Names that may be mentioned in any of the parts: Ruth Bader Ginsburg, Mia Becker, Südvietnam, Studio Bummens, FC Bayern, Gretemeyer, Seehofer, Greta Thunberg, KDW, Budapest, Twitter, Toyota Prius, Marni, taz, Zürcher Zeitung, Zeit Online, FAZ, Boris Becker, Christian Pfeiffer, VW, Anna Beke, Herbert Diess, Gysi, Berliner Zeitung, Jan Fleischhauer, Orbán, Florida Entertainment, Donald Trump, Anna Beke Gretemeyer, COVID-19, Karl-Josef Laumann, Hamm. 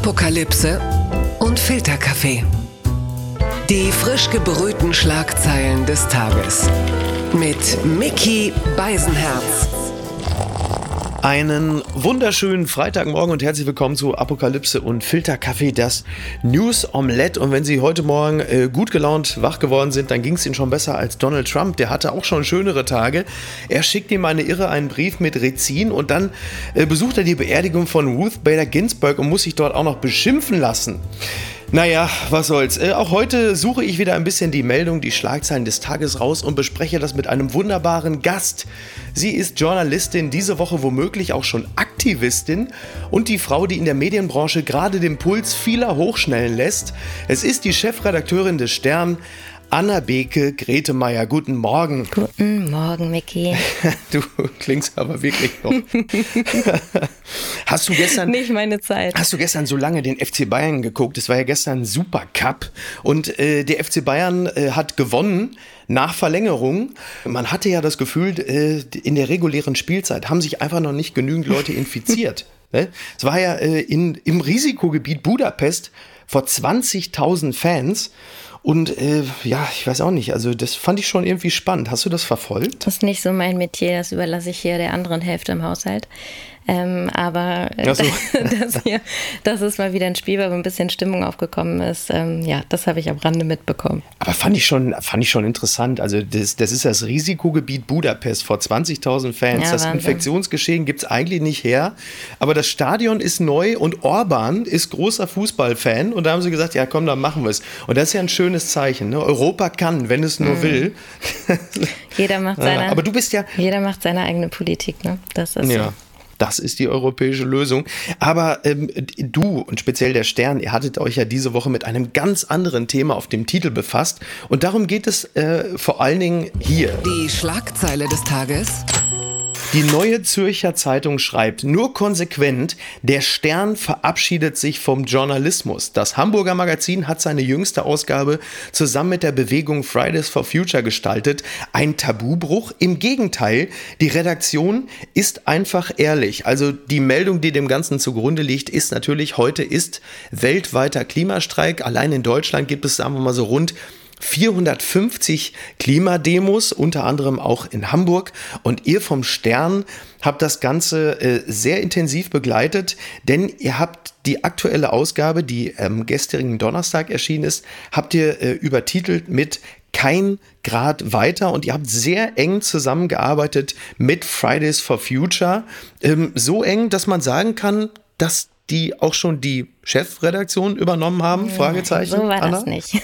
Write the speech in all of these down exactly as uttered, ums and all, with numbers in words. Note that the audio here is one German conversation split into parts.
Apokalypse und Filterkaffee. Die frisch gebrühten Schlagzeilen des Tages. Mit Micky Beisenherz. Einen wunderschönen Freitagmorgen und herzlich willkommen zu Apokalypse und Filterkaffee, das News-Omelette. Und wenn Sie heute Morgen äh, gut gelaunt wach geworden sind, dann ging es Ihnen schon besser als Donald Trump. Der hatte auch schon schönere Tage. Er schickt ihm eine Irre einen Brief mit Rezin und dann äh, besucht er die Beerdigung von Ruth Bader Ginsburg und muss sich dort auch noch beschimpfen lassen. Naja, was soll's. Äh, auch heute suche ich wieder ein bisschen die Meldung, die Schlagzeilen des Tages raus und bespreche das mit einem wunderbaren Gast. Sie ist Journalistin, diese Woche womöglich auch schon Aktivistin und die Frau, die in der Medienbranche gerade den Puls vieler hochschnellen lässt. Es ist die Chefredakteurin des Stern, Anna Beke, Gretemeyer. Guten Morgen. Guten Morgen, Micky. Du klingst aber wirklich noch. Hast du gestern... Nicht meine Zeit. Hast du gestern so lange den F C Bayern geguckt? Es war ja gestern ein Supercup. Und äh, der F C Bayern äh, hat gewonnen nach Verlängerung. Man hatte ja das Gefühl, äh, in der regulären Spielzeit haben sich einfach noch nicht genügend Leute infiziert. Ne? Es war ja äh, in, im Risikogebiet Budapest vor zwanzigtausend Fans. Und äh, ja, ich weiß auch nicht, also das fand ich schon irgendwie spannend. Hast du das verfolgt? Das ist nicht so mein Metier, das überlasse ich hier der anderen Hälfte im Haushalt. Ähm, aber äh, so. dass, hier, dass es mal wieder ein Spiel war, wo ein bisschen Stimmung aufgekommen ist, ähm, ja, das habe ich am Rande mitbekommen. Aber fand ich schon, fand ich schon interessant. Also das, das ist das Risikogebiet Budapest vor zwanzigtausend Fans. Ja, das Wahnsinn. Infektionsgeschehen gibt es eigentlich nicht her. Aber das Stadion ist neu und Orbán ist großer Fußballfan. Und da haben sie gesagt, ja komm, dann machen wir es. Und das ist ja ein schönes Zeichen. Ne? Europa kann, wenn es nur mhm. will. Jeder macht seine, aber du bist ja, jeder macht seine eigene Politik. Ne? Das ist ja. So. Das ist die europäische Lösung. Aber ähm, du und speziell der Stern, ihr hattet euch ja diese Woche mit einem ganz anderen Thema auf dem Titel befasst. Und darum geht es äh, vor allen Dingen hier. Die Schlagzeile des Tages. Die Neue Zürcher Zeitung schreibt, nur konsequent, der Stern verabschiedet sich vom Journalismus. Das Hamburger Magazin hat seine jüngste Ausgabe zusammen mit der Bewegung Fridays for Future gestaltet. Ein Tabubruch? Im Gegenteil, die Redaktion ist einfach ehrlich. Also die Meldung, die dem Ganzen zugrunde liegt, ist natürlich, heute ist weltweiter Klimastreik. Allein in Deutschland gibt es, sagen wir mal so, rund vierhundertfünfzig Klimademos, unter anderem auch in Hamburg. Und ihr vom Stern habt das Ganze äh, sehr intensiv begleitet, denn ihr habt die aktuelle Ausgabe, die am ähm, gestrigen Donnerstag erschienen ist, habt ihr äh, übertitelt mit Kein Grad weiter und ihr habt sehr eng zusammengearbeitet mit Fridays for Future. Ähm, so eng, dass man sagen kann, dass die auch schon die Chefredaktion übernommen haben? Fragezeichen. So war das nicht.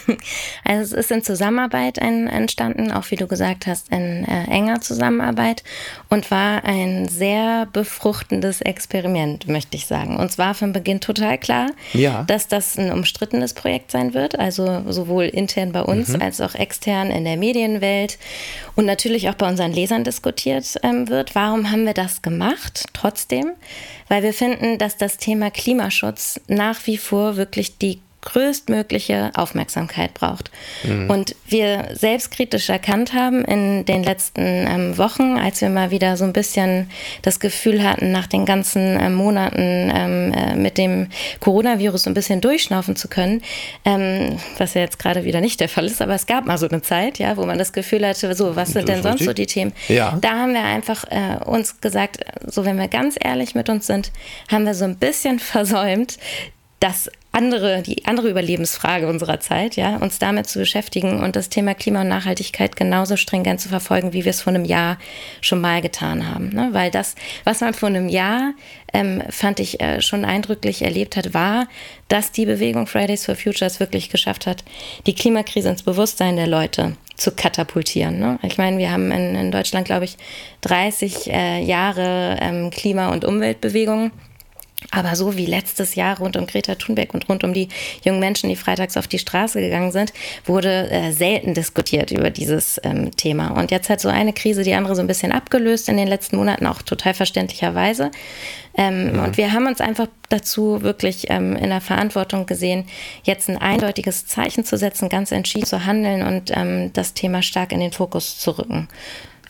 Also es ist in Zusammenarbeit ein, entstanden, auch wie du gesagt hast, in äh, enger Zusammenarbeit und war ein sehr befruchtendes Experiment, möchte ich sagen. Uns war von Beginn total klar, ja, dass das ein umstrittenes Projekt sein wird, also sowohl intern bei uns mhm. als auch extern in der Medienwelt und natürlich auch bei unseren Lesern diskutiert ähm, wird. Warum haben wir das gemacht? Trotzdem, weil wir finden, dass das Thema Klimaschutz nach nach wie vor wirklich die größtmögliche Aufmerksamkeit braucht. Mhm. Und wir selbstkritisch erkannt haben in den letzten ähm, Wochen, als wir mal wieder so ein bisschen das Gefühl hatten, nach den ganzen äh, Monaten ähm, äh, mit dem Coronavirus so ein bisschen durchschnaufen zu können, ähm, was ja jetzt gerade wieder nicht der Fall ist, aber es gab mal so eine Zeit, ja, wo man das Gefühl hatte, so, was sind denn sonst so die Themen? Ja. Da haben wir einfach äh, uns gesagt, so, wenn wir ganz ehrlich mit uns sind, haben wir so ein bisschen versäumt, dass andere, die andere Überlebensfrage unserer Zeit, ja, uns damit zu beschäftigen und das Thema Klima und Nachhaltigkeit genauso stringent zu verfolgen, wie wir es vor einem Jahr schon mal getan haben. Ne? Weil das, was man vor einem Jahr, ähm, fand ich, äh, schon eindrücklich erlebt hat, war, dass die Bewegung Fridays for Future es wirklich geschafft hat, die Klimakrise ins Bewusstsein der Leute zu katapultieren. Ne? Ich meine, wir haben in, in Deutschland, glaube ich, dreißig äh, Jahre ähm, Klima- und Umweltbewegungen. Aber so wie letztes Jahr rund um Greta Thunberg und rund um die jungen Menschen, die freitags auf die Straße gegangen sind, wurde äh, selten diskutiert über dieses ähm, Thema. Und jetzt hat so eine Krise die andere so ein bisschen abgelöst in den letzten Monaten, auch total verständlicherweise. Ähm, mhm. Und wir haben uns einfach dazu wirklich ähm, in der Verantwortung gesehen, jetzt ein eindeutiges Zeichen zu setzen, ganz entschieden zu handeln und ähm, das Thema stark in den Fokus zu rücken.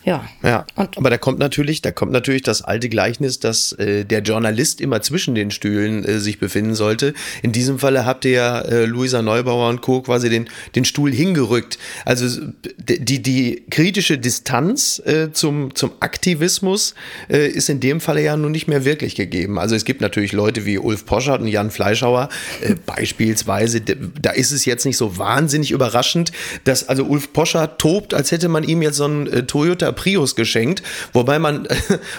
Ja. Ja. Und aber da kommt natürlich, da kommt natürlich das alte Gleichnis, dass äh, der Journalist immer zwischen den Stühlen äh, sich befinden sollte. In diesem Falle habt ihr ja äh, Luisa Neubauer und Co. quasi den, den Stuhl hingerückt. Also die, die kritische Distanz äh, zum, zum Aktivismus äh, ist in dem Falle ja nun nicht mehr wirklich gegeben. Also es gibt natürlich Leute wie Ulf Poschert und Jan Fleischhauer äh, beispielsweise. Da ist es jetzt nicht so wahnsinnig überraschend, dass also Ulf Poschert tobt, als hätte man ihm jetzt so einen äh, Toyota Prius geschenkt, wobei man,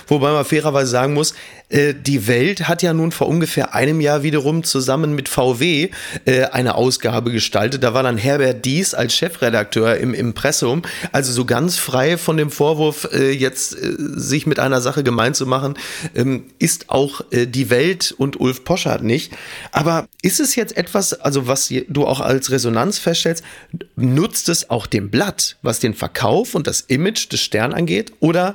wobei man fairerweise sagen muss, äh, die Welt hat ja nun vor ungefähr einem Jahr wiederum zusammen mit V W äh, eine Ausgabe gestaltet. Da war dann Herbert Diess als Chefredakteur im Impressum, also so ganz frei von dem Vorwurf, äh, jetzt äh, sich mit einer Sache gemein zu machen, ähm, ist auch äh, die Welt und Ulf Poschert nicht. Aber ist es jetzt etwas, also was du auch als Resonanz feststellst, nutzt es auch dem Blatt, was den Verkauf und das Image des Stern angeht, oder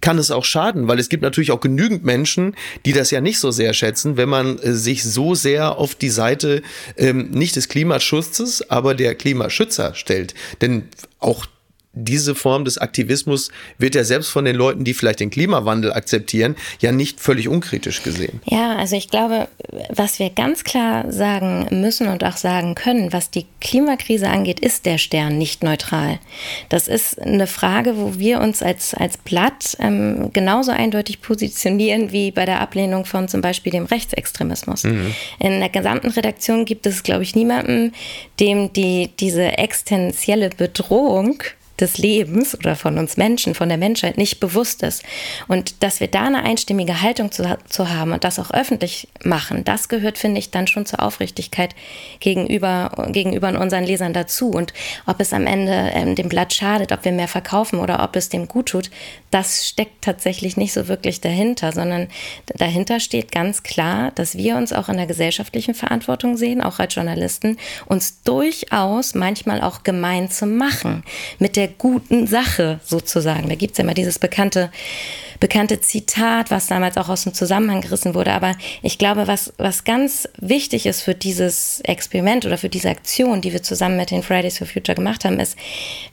kann es auch schaden? Weil es gibt natürlich auch genügend Menschen, die das ja nicht so sehr schätzen, wenn man äh, sich so sehr auf die Seite ähm, nicht des Klimaschutzes, aber der Klimaschützer stellt. Denn auch diese Form des Aktivismus wird ja selbst von den Leuten, die vielleicht den Klimawandel akzeptieren, ja nicht völlig unkritisch gesehen. Ja, also ich glaube, was wir ganz klar sagen müssen und auch sagen können, was die Klimakrise angeht, ist der Stern nicht neutral. Das ist eine Frage, wo wir uns als, als Blatt ähm, genauso eindeutig positionieren wie bei der Ablehnung von zum Beispiel dem Rechtsextremismus. Mhm. In der gesamten Redaktion gibt es, glaube ich, niemanden, dem die, diese existenzielle Bedrohung des Lebens oder von uns Menschen, von der Menschheit nicht bewusst ist. Und dass wir da eine einstimmige Haltung zu, zu haben und das auch öffentlich machen, das gehört, finde ich, dann schon zur Aufrichtigkeit gegenüber, gegenüber unseren Lesern dazu. Und ob es am Ende ähm, dem Blatt schadet, ob wir mehr verkaufen oder ob es dem gut tut, das steckt tatsächlich nicht so wirklich dahinter, sondern dahinter steht ganz klar, dass wir uns auch in der gesellschaftlichen Verantwortung sehen, auch als Journalisten, uns durchaus manchmal auch gemein zu machen mit der guten Sache sozusagen. Da gibt es ja immer dieses bekannte, bekannte Zitat, was damals auch aus dem Zusammenhang gerissen wurde. Aber ich glaube, was, was ganz wichtig ist für dieses Experiment oder für diese Aktion, die wir zusammen mit den Fridays for Future gemacht haben, ist,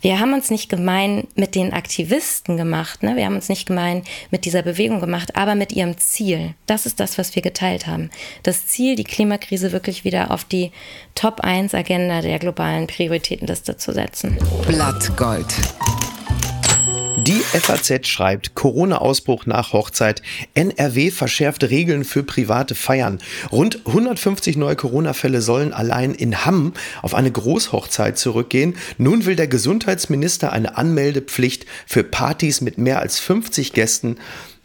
wir haben uns nicht gemein mit den Aktivisten gemacht, ne? Wir haben uns nicht gemein mit dieser Bewegung gemacht, aber mit ihrem Ziel. Das ist das, was wir geteilt haben. Das Ziel, die Klimakrise wirklich wieder auf die Top eins Agenda der globalen Prioritätenliste zu setzen. Blattgold. Die F A Z schreibt, Corona-Ausbruch nach Hochzeit, N R W verschärft Regeln für private Feiern. Rund hundertfünfzig neue Corona-Fälle sollen allein in Hamm auf eine Großhochzeit zurückgehen. Nun will der Gesundheitsminister eine Anmeldepflicht für Partys mit mehr als fünfzig Gästen.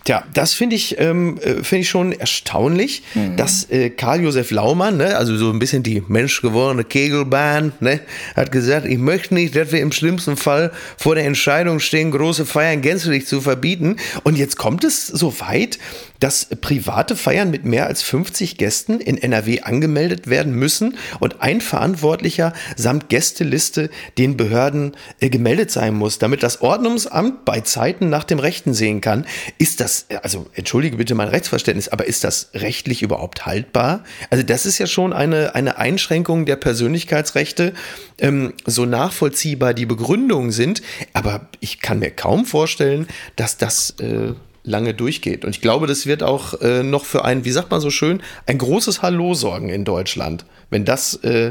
Tja, das finde ich, ähm, find ich schon erstaunlich, mhm. dass äh, Karl-Josef Laumann, ne, also so ein bisschen die menschgewordene Kegelbahn, ne, hat gesagt, ich möchte nicht, dass wir im schlimmsten Fall vor der Entscheidung stehen, große Feiern gänzlich zu verbieten. Und jetzt kommt es so weit, dass private Feiern mit mehr als fünfzig Gästen in N R W angemeldet werden müssen und ein Verantwortlicher samt Gästeliste den Behörden äh, gemeldet sein muss, damit das Ordnungsamt bei Zeiten nach dem Rechten sehen kann. Ist das Also entschuldige bitte mein Rechtsverständnis, aber ist das rechtlich überhaupt haltbar? Also das ist ja schon eine, eine Einschränkung der Persönlichkeitsrechte, ähm, so nachvollziehbar die Begründungen sind, aber ich kann mir kaum vorstellen, dass das äh, lange durchgeht. Und ich glaube, das wird auch äh, noch für ein, wie sagt man so schön, ein großes Hallo sorgen in Deutschland, wenn das, äh,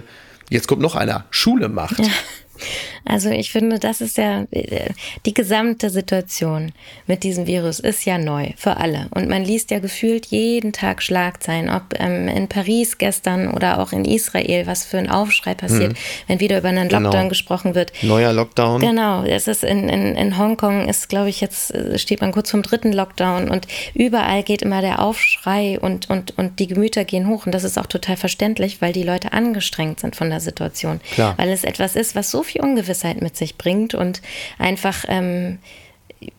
jetzt kommt noch einer, Schule macht. Ja. Also ich finde, das ist ja, die gesamte Situation mit diesem Virus ist ja neu für alle. Und man liest ja gefühlt jeden Tag Schlagzeilen, ob ähm, in Paris gestern oder auch in Israel, was für ein Aufschrei passiert, mhm. wenn wieder über einen Lockdown genau. gesprochen wird. Neuer Lockdown. Genau, es ist in, in, in Hongkong ist, glaube ich, jetzt steht man kurz vorm dritten Lockdown und überall geht immer der Aufschrei und, und, und die Gemüter gehen hoch. Und das ist auch total verständlich, weil die Leute angestrengt sind von der Situation. Klar. Weil es etwas ist, was so viel Ungewissheit mit sich bringt und einfach, ähm,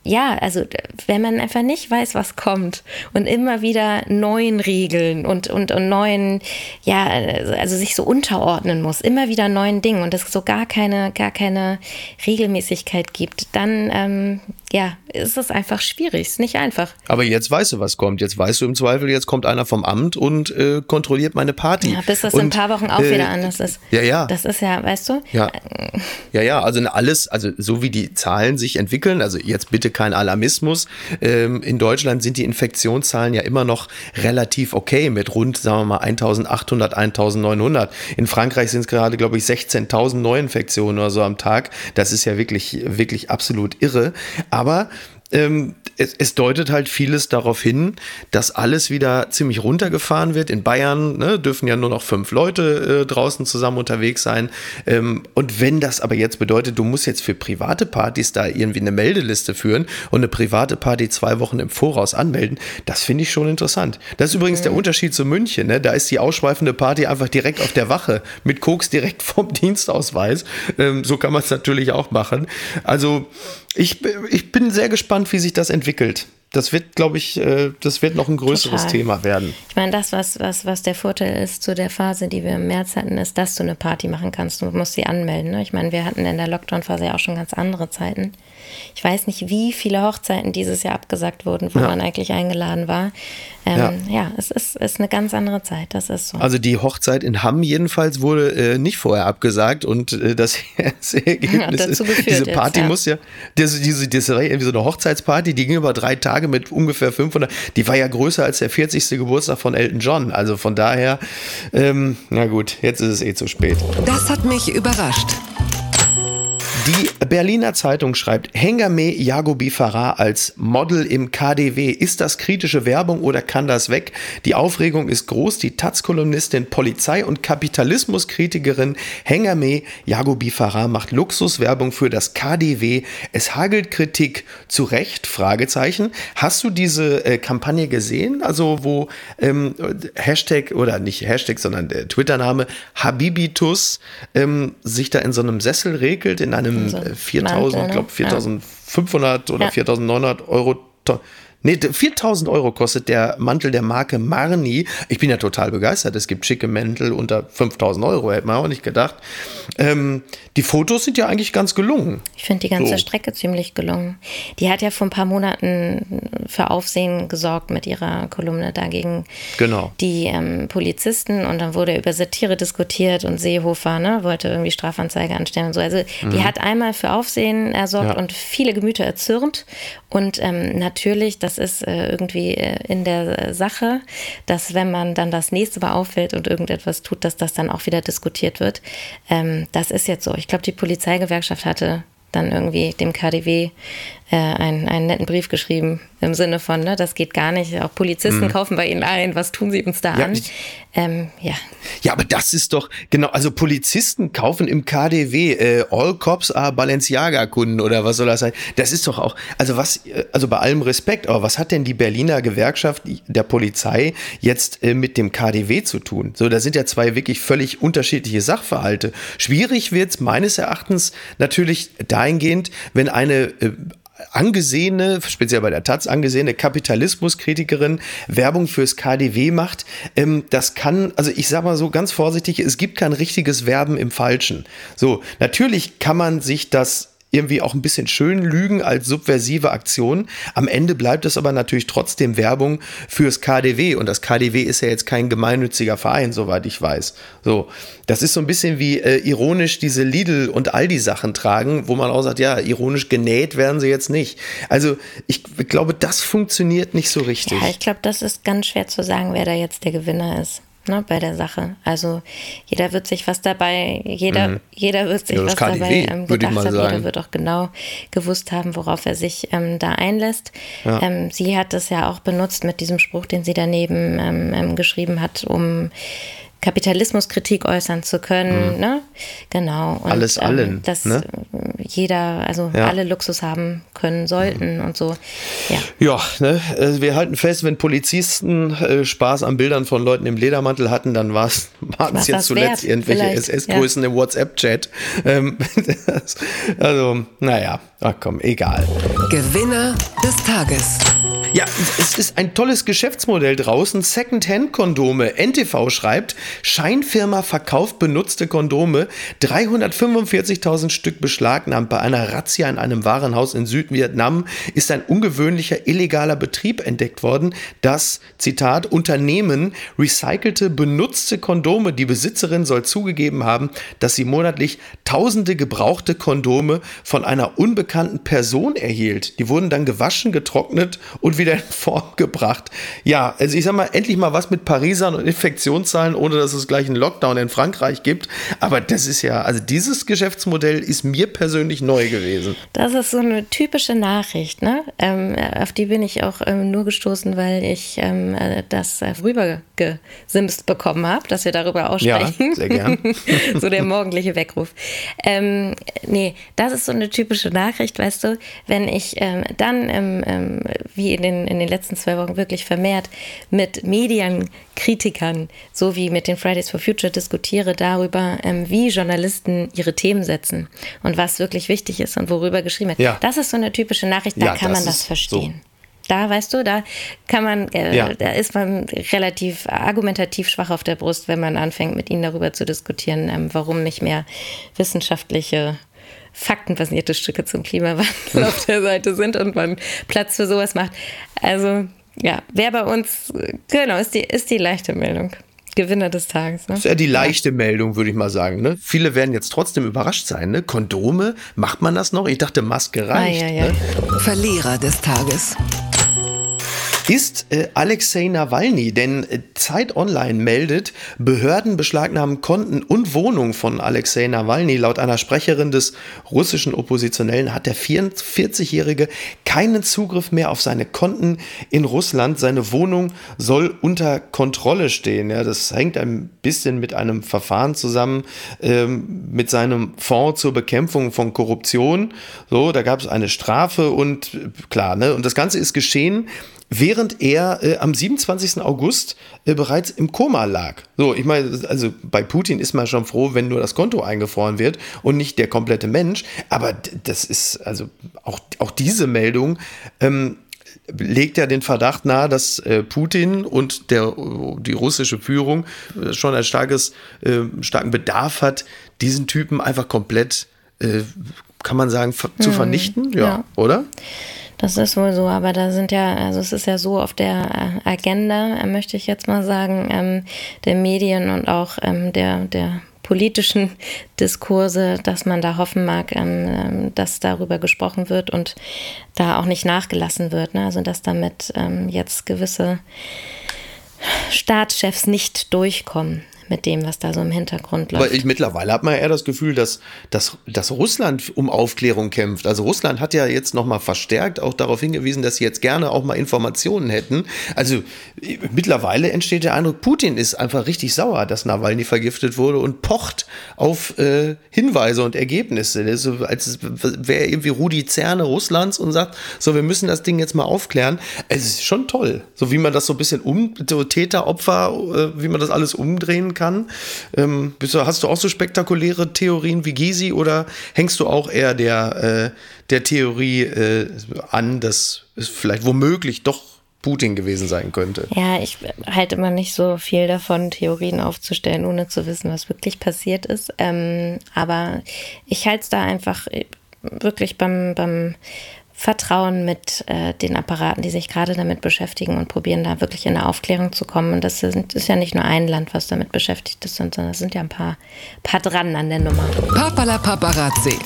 ja, also wenn man einfach nicht weiß, was kommt und immer wieder neuen Regeln und, und, und neuen, ja, also sich so unterordnen muss, immer wieder neuen Dingen und es so gar keine, gar keine Regelmäßigkeit gibt, dann, ähm, ja, ist es einfach schwierig, ist nicht einfach. Aber jetzt weißt du, was kommt, jetzt weißt du im Zweifel, jetzt kommt einer vom Amt und äh, kontrolliert meine Party. Ja, bis das und, in ein paar Wochen auch äh, wieder anders ist. Ja, ja. Das ist ja, weißt du? Ja, ja, ja also alles, also so wie die Zahlen sich entwickeln, also jetzt bitte kein Alarmismus. Ähm, in Deutschland sind die Infektionszahlen ja immer noch relativ okay mit rund, sagen wir mal, eintausendachthundert, eintausendneunhundert. In Frankreich sind es gerade, glaube ich, sechzehntausend Neuinfektionen oder so am Tag. Das ist ja wirklich, wirklich absolut irre. Aber ähm, es, es deutet halt vieles darauf hin, dass alles wieder ziemlich runtergefahren wird. In Bayern, ne, dürfen ja nur noch fünf Leute äh, draußen zusammen unterwegs sein. Ähm, und wenn das aber jetzt bedeutet, du musst jetzt für private Partys da irgendwie eine Meldeliste führen und eine private Party zwei Wochen im Voraus anmelden, das finde ich schon interessant. Das ist übrigens der Unterschied zu München. Ne? Da ist die ausschweifende Party einfach direkt auf der Wache, mit Koks direkt vom Dienstausweis. Ähm, so kann man es natürlich auch machen. Also ich, ich bin sehr gespannt, wie sich das entwickelt. Das wird, glaube ich, das wird noch ein größeres Total. Thema werden. Ich meine, das, was, was, was der Vorteil ist zu der Phase, die wir im März hatten, ist, dass du eine Party machen kannst. Du musst sie anmelden. Ne? Ich meine, wir hatten in der Lockdown-Phase ja auch schon ganz andere Zeiten. Ich weiß nicht, wie viele Hochzeiten dieses Jahr abgesagt wurden, wo ja. man eigentlich eingeladen war. Ähm, ja. ja, es ist, ist eine ganz andere Zeit, das ist so. Also die Hochzeit in Hamm jedenfalls wurde äh, nicht vorher abgesagt und äh, das, das Ergebnis ja, dazu geführt ist, diese Party jetzt, ja. muss ja, das, diese, das war irgendwie so eine Hochzeitsparty, die ging über drei Tage mit ungefähr fünfhundert, die war ja größer als der vierzigste Geburtstag von Elton John, also von daher, ähm, na gut, jetzt ist es eh zu spät. Das hat mich überrascht. Die Berliner Zeitung schreibt, Hengameh Yaghoobifarah als Model im K D W. Ist das kritische Werbung oder kann das weg? Die Aufregung ist groß. Die Taz-Kolumnistin, Polizei- und Kapitalismuskritikerin Hengameh Yaghoobifarah macht Luxuswerbung für das K D W. Es hagelt Kritik. Zu Recht? Fragezeichen. Hast du diese äh, Kampagne gesehen? Also wo ähm, Hashtag oder nicht Hashtag, sondern der Twitter-Name Habibitus ähm, sich da in so einem Sessel regelt, in einem Also viertausend, ich glaube viertausendfünfhundert ja. oder ja. viertausendneunhundert Euro. Nee, viertausend Euro kostet der Mantel der Marke Marni. Ich bin ja total begeistert. Es gibt schicke Mäntel unter fünftausend Euro, hätte man auch nicht gedacht. Ähm, die Fotos sind ja eigentlich ganz gelungen. Ich finde die ganze so. Strecke ziemlich gelungen. Die hat ja vor ein paar Monaten für Aufsehen gesorgt mit ihrer Kolumne dagegen genau. die ähm, Polizisten. Und dann wurde über Satire diskutiert und Seehofer ne, wollte irgendwie Strafanzeige anstellen und so. Also mhm. die hat einmal für Aufsehen ersorgt ja. und viele Gemüter erzürnt. Und ähm, natürlich, das ist äh, irgendwie äh, in der Sache, dass wenn man dann das nächste Mal auffällt und irgendetwas tut, dass das dann auch wieder diskutiert wird. Ähm, das ist jetzt so. Ich glaube, die Polizeigewerkschaft hatte dann irgendwie dem K D W äh, einen, einen netten Brief geschrieben, im Sinne von, ne, das geht gar nicht, auch Polizisten mhm. kaufen bei ihnen ein, was tun sie uns da ja, an? Ich, ähm, ja. ja, aber das ist doch, genau, also Polizisten kaufen im K D W, äh, all cops are Balenciaga-Kunden oder was soll das sein? Das ist doch auch, also was, also bei allem Respekt, aber was hat denn die Berliner Gewerkschaft der Polizei jetzt äh, mit dem K D W zu tun? So, da sind ja zwei wirklich völlig unterschiedliche Sachverhalte. Schwierig wird's meines Erachtens natürlich da eingehend, wenn eine äh, angesehene, speziell bei der Taz angesehene Kapitalismuskritikerin Werbung fürs K D W macht, ähm, das kann, also ich sag mal so ganz vorsichtig, es gibt kein richtiges Werben im Falschen. So, natürlich kann man sich das irgendwie auch ein bisschen schön lügen als subversive Aktion. Am Ende bleibt es aber natürlich trotzdem Werbung fürs K D W. Und das K D W ist ja jetzt kein gemeinnütziger Verein, soweit ich weiß. So, das ist so ein bisschen wie äh, ironisch diese Lidl- und Aldi-Sachen tragen, wo man auch sagt, ja, ironisch genäht werden sie jetzt nicht. Also ich glaube, das funktioniert nicht so richtig. Ja, ich glaube, das ist ganz schwer zu sagen, wer da jetzt der Gewinner ist. Ne, bei der Sache. Also jeder wird sich was dabei, jeder, mhm. jeder wird sich ja, was K D W, dabei ähm, gedacht haben, sagen. Jeder wird auch genau gewusst haben, worauf er sich ähm, da einlässt. Ja. Ähm, sie hat das ja auch benutzt mit diesem Spruch, den sie daneben ähm, ähm, geschrieben hat, um Kapitalismuskritik äußern zu können. Mhm. Ne? Genau. Und, Alles ähm, allen. Dass ne? jeder, also ja. alle Luxus haben können sollten mhm. und so. Ja, ja ne? Also wir halten fest, wenn Polizisten äh, Spaß an Bildern von Leuten im Ledermantel hatten, dann war es jetzt zuletzt wert, irgendwelche S S-Größen ja. im WhatsApp-Chat. Ähm, das, also, naja, ach komm, egal. Gewinner des Tages. Ja, es ist ein tolles Geschäftsmodell draußen. Secondhand-Kondome. N T V schreibt, Scheinfirma verkauft benutzte Kondome. dreihundertfünfundvierzigtausend Stück beschlagnahmt. Bei einer Razzia in einem Warenhaus in Südvietnam ist ein ungewöhnlicher illegaler Betrieb entdeckt worden, das, Zitat, Unternehmen recycelte benutzte Kondome. Die Besitzerin soll zugegeben haben, dass sie monatlich tausende gebrauchte Kondome von einer unbekannten unbekannten Person erhielt. Die wurden dann gewaschen, getrocknet und wieder in Form gebracht. Ja, also ich sag mal, endlich mal was mit Parisern und Infektionszahlen, ohne dass es gleich einen Lockdown in Frankreich gibt. Aber das ist ja, also dieses Geschäftsmodell ist mir persönlich neu gewesen. Das ist so eine typische Nachricht, ne? Ähm, auf die bin ich auch ähm, nur gestoßen, weil ich ähm, das äh, rübergesimst bekommen habe, dass wir darüber auch sprechen. Ja, sehr gern. So der morgendliche Weckruf. Ähm, nee, das ist so eine typische Nachricht, weißt du, wenn ich ähm, dann, ähm, ähm, wie in den, in den letzten zwei Wochen wirklich vermehrt, mit Medienkritikern, so wie mit den Fridays for Future, diskutiere darüber, ähm, wie Journalisten ihre Themen setzen und was wirklich wichtig ist und worüber geschrieben wird. Ja. Das ist so eine typische Nachricht, da ja, kann das man das verstehen. So. Da, weißt du, da kann man, äh, ja. da ist man relativ argumentativ schwach auf der Brust, wenn man anfängt, mit ihnen darüber zu diskutieren, ähm, warum nicht mehr wissenschaftliche, faktenbasierte Stücke zum Klimawandel auf der Seite sind und man Platz für sowas macht. Also, ja, wer bei uns, genau, ist die, ist die leichte Meldung. Gewinner des Tages. Ne? Das ist ja die leichte ja. Meldung, würde ich mal sagen. Ne? Viele werden jetzt trotzdem überrascht sein. Ne? Kondome, macht man das noch? Ich dachte, Maske reicht. Ah, ja, ja. Ne? Verlierer des Tages ist äh, Alexej Nawalny, denn äh, Zeit Online meldet, Behörden beschlagnahmen Konten und Wohnung von Alexej Nawalny. Laut einer Sprecherin des russischen Oppositionellen hat der vierundvierzigjährige keinen Zugriff mehr auf seine Konten in Russland. Seine Wohnung soll unter Kontrolle stehen. Ja, das hängt ein bisschen mit einem Verfahren zusammen, ähm, mit seinem Fonds zur Bekämpfung von Korruption. So, da gab es eine Strafe und klar, ne? Und das Ganze ist geschehen, während er äh, am siebenundzwanzigsten August äh, bereits im Koma lag. So, ich meine, also bei Putin ist man schon froh, wenn nur das Konto eingefroren wird und nicht der komplette Mensch. Aber das ist, also auch, auch diese Meldung ähm, legt ja den Verdacht nahe, dass äh, Putin und der, die russische Führung schon ein starkes, äh, starken Bedarf hat, diesen Typen einfach komplett, äh, kann man sagen, ver- zu vernichten, ja, ja. oder? Das ist wohl so, aber da sind ja, also es ist ja so auf der Agenda, möchte ich jetzt mal sagen, ähm, der Medien und auch ähm, der, der politischen Diskurse, dass man da hoffen mag, ähm, dass darüber gesprochen wird und da auch nicht nachgelassen wird, ne? Also dass damit ähm, jetzt gewisse Staatschefs nicht durchkommen mit dem, was da so im Hintergrund läuft. Aber ich, mittlerweile hat man ja eher das Gefühl, dass, dass, dass Russland um Aufklärung kämpft. Also Russland hat ja jetzt nochmal verstärkt auch darauf hingewiesen, dass sie jetzt gerne auch mal Informationen hätten. Also mittlerweile entsteht der Eindruck, Putin ist einfach richtig sauer, dass Nawalny vergiftet wurde und pocht auf äh, Hinweise und Ergebnisse. Das ist, als wäre irgendwie Rudi Zerne Russlands und sagt, so, wir müssen das Ding jetzt mal aufklären. Es ist schon toll, so wie man das so ein bisschen um, so Täter, Opfer, äh, wie man das alles umdrehen kann. Ähm, bist du, hast du auch so spektakuläre Theorien wie Gysi oder hängst du auch eher der, äh, der Theorie äh, an, dass es vielleicht womöglich doch Putin gewesen sein könnte? Ja, ich halte immer nicht so viel davon, Theorien aufzustellen, ohne zu wissen, was wirklich passiert ist. Ähm, aber ich halte es da einfach wirklich beim, beim Vertrauen mit äh, den Apparaten, die sich gerade damit beschäftigen und probieren, da wirklich in eine Aufklärung zu kommen. Und das, sind, das ist ja nicht nur ein Land, was damit beschäftigt ist, sondern es sind ja ein paar, paar dran an der Nummer. Papala Paparazzi.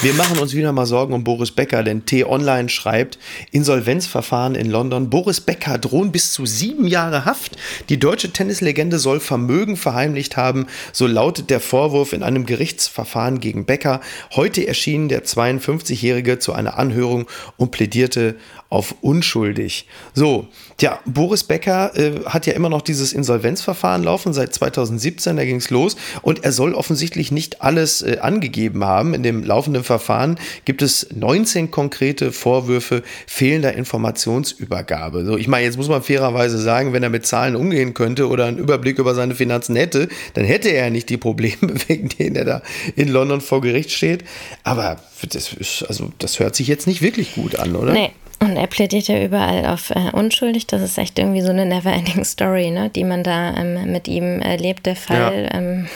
Wir machen uns wieder mal Sorgen um Boris Becker, denn T-Online schreibt, Insolvenzverfahren in London. Boris Becker drohen bis zu sieben Jahre Haft. Die deutsche Tennislegende soll Vermögen verheimlicht haben. So lautet der Vorwurf in einem Gerichtsverfahren gegen Becker. Heute erschien der zweiundfünfzigjährige zu einer Anhörung und plädierte auf unschuldig. So, ja, Boris Becker äh, hat ja immer noch dieses Insolvenzverfahren laufen, seit zweitausendsiebzehn, da ging es los. Und er soll offensichtlich nicht alles äh, angegeben haben. In dem laufenden Verfahren Verfahren gibt es neunzehn konkrete Vorwürfe fehlender Informationsübergabe. So, ich meine, jetzt muss man fairerweise sagen, wenn er mit Zahlen umgehen könnte oder einen Überblick über seine Finanzen hätte, dann hätte er ja nicht die Probleme, wegen denen er da in London vor Gericht steht. Aber das ist, also das hört sich jetzt nicht wirklich gut an, oder? Nee. Und er plädiert ja überall auf äh, unschuldig. Das ist echt irgendwie so eine Never-Ending-Story, ne? Die man da ähm, mit ihm erlebt. Der Fall ja. ähm,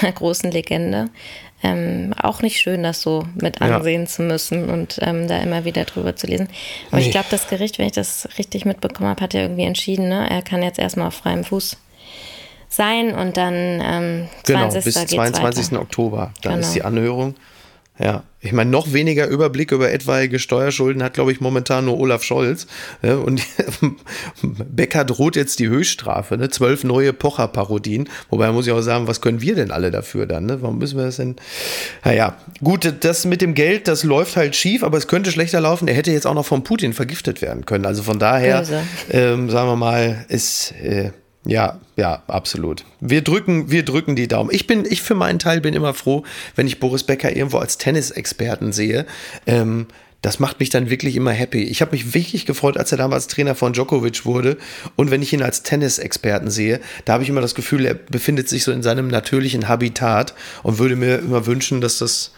einer großen Legende. Ähm, auch nicht schön, das so mit ansehen ja. zu müssen und ähm, da immer wieder drüber zu lesen. Aber nee. ich glaube, das Gericht, wenn ich das richtig mitbekommen habe, hat ja irgendwie entschieden, ne? Er kann jetzt erstmal auf freiem Fuß sein und dann ähm, zwanzigsten Genau, bis zweiundzwanzigsten Oktober. Dann genau. ist die Anhörung. Ja, ich meine, noch weniger Überblick über etwaige Steuerschulden hat, glaube ich, momentan nur Olaf Scholz. Ne? Und Becker droht jetzt die Höchststrafe, ne? Zwölf neue Pocher-Parodien. Wobei muss ich auch sagen, was können wir denn alle dafür dann? Ne? Warum müssen wir das denn? Naja, gut, das mit dem Geld, das läuft halt schief, aber es könnte schlechter laufen. Er hätte jetzt auch noch von Putin vergiftet werden können. Also von daher, ähm, sagen wir mal, ist... Äh, Ja, ja, absolut. Wir drücken, wir drücken die Daumen. Ich bin, ich für meinen Teil bin immer froh, wenn ich Boris Becker irgendwo als Tennisexperten sehe. Ähm, das macht mich dann wirklich immer happy. Ich habe mich wirklich gefreut, als er damals Trainer von Djokovic wurde. Und wenn ich ihn als Tennisexperten sehe, da habe ich immer das Gefühl, er befindet sich so in seinem natürlichen Habitat und würde mir immer wünschen, dass das,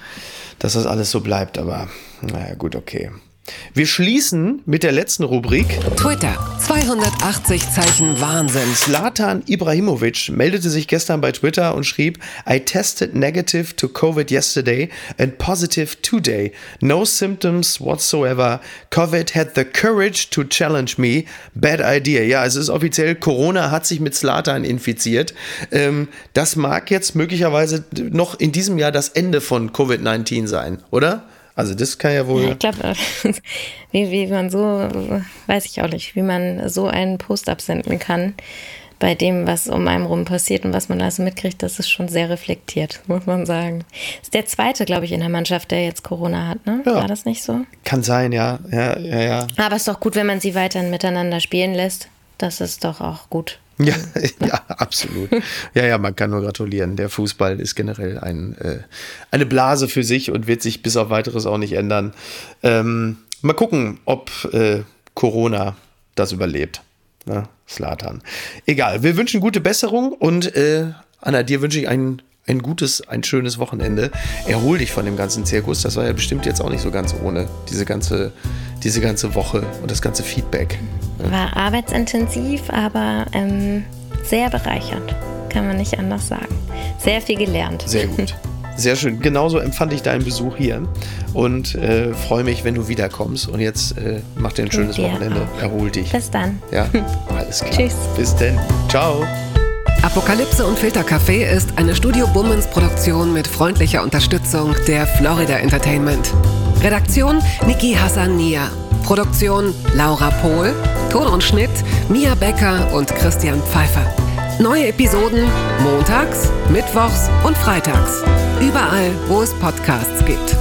dass das alles so bleibt. Aber naja, gut, okay. Wir schließen mit der letzten Rubrik. Twitter, zweihundertachtzig Zeichen Wahnsinn. Zlatan Ibrahimovic meldete sich gestern bei Twitter und schrieb: I tested negative to COVID yesterday and positive today. No symptoms whatsoever. COVID had the courage to challenge me. Bad idea. Ja, es ist offiziell, Corona hat sich mit Zlatan infiziert. Ähm, das mag jetzt möglicherweise noch in diesem Jahr das Ende von Covid neunzehn sein, oder? Also das kann ja wohl... Ja, ich glaube, wie, wie man so, weiß ich auch nicht, wie man so einen Post absenden kann, bei dem, was um einen rum passiert und was man also mitkriegt, das ist schon sehr reflektiert, muss man sagen. Das ist der zweite, glaube ich, in der Mannschaft, der jetzt Corona hat, ne? Ja. War das nicht so? Kann sein, ja. ja, ja, ja. Aber es ist doch gut, wenn man sie weiterhin miteinander spielen lässt. Das ist doch auch gut. Ja, ja, absolut. Ja, ja, man kann nur gratulieren. Der Fußball ist generell ein, äh, eine Blase für sich und wird sich bis auf Weiteres auch nicht ändern. Ähm, mal gucken, ob äh, Corona das überlebt. Na, Zlatan. Egal, wir wünschen gute Besserung und äh, Anna, dir wünsche ich einen Ein gutes, ein schönes Wochenende. Erhol dich von dem ganzen Zirkus. Das war ja bestimmt jetzt auch nicht so ganz ohne. Diese ganze, diese ganze Woche und das ganze Feedback. War arbeitsintensiv, aber ähm, sehr bereichernd. Kann man nicht anders sagen. Sehr viel gelernt. Sehr gut. Sehr schön. Genauso empfand ich deinen Besuch hier und äh, freue mich, wenn du wiederkommst. Und jetzt äh, mach dir ein schönes Wochenende. Auch. Erhol dich. Bis dann. Ja, alles klar. Tschüss. Bis dann. Ciao. Apokalypse und Filterkaffee ist eine Studio Bummens Produktion mit freundlicher Unterstützung der Florida Entertainment. Redaktion Niki Hassania. Produktion Laura Pohl. Ton und Schnitt Mia Becker und Christian Pfeiffer. Neue Episoden montags, mittwochs und freitags. Überall, wo es Podcasts gibt.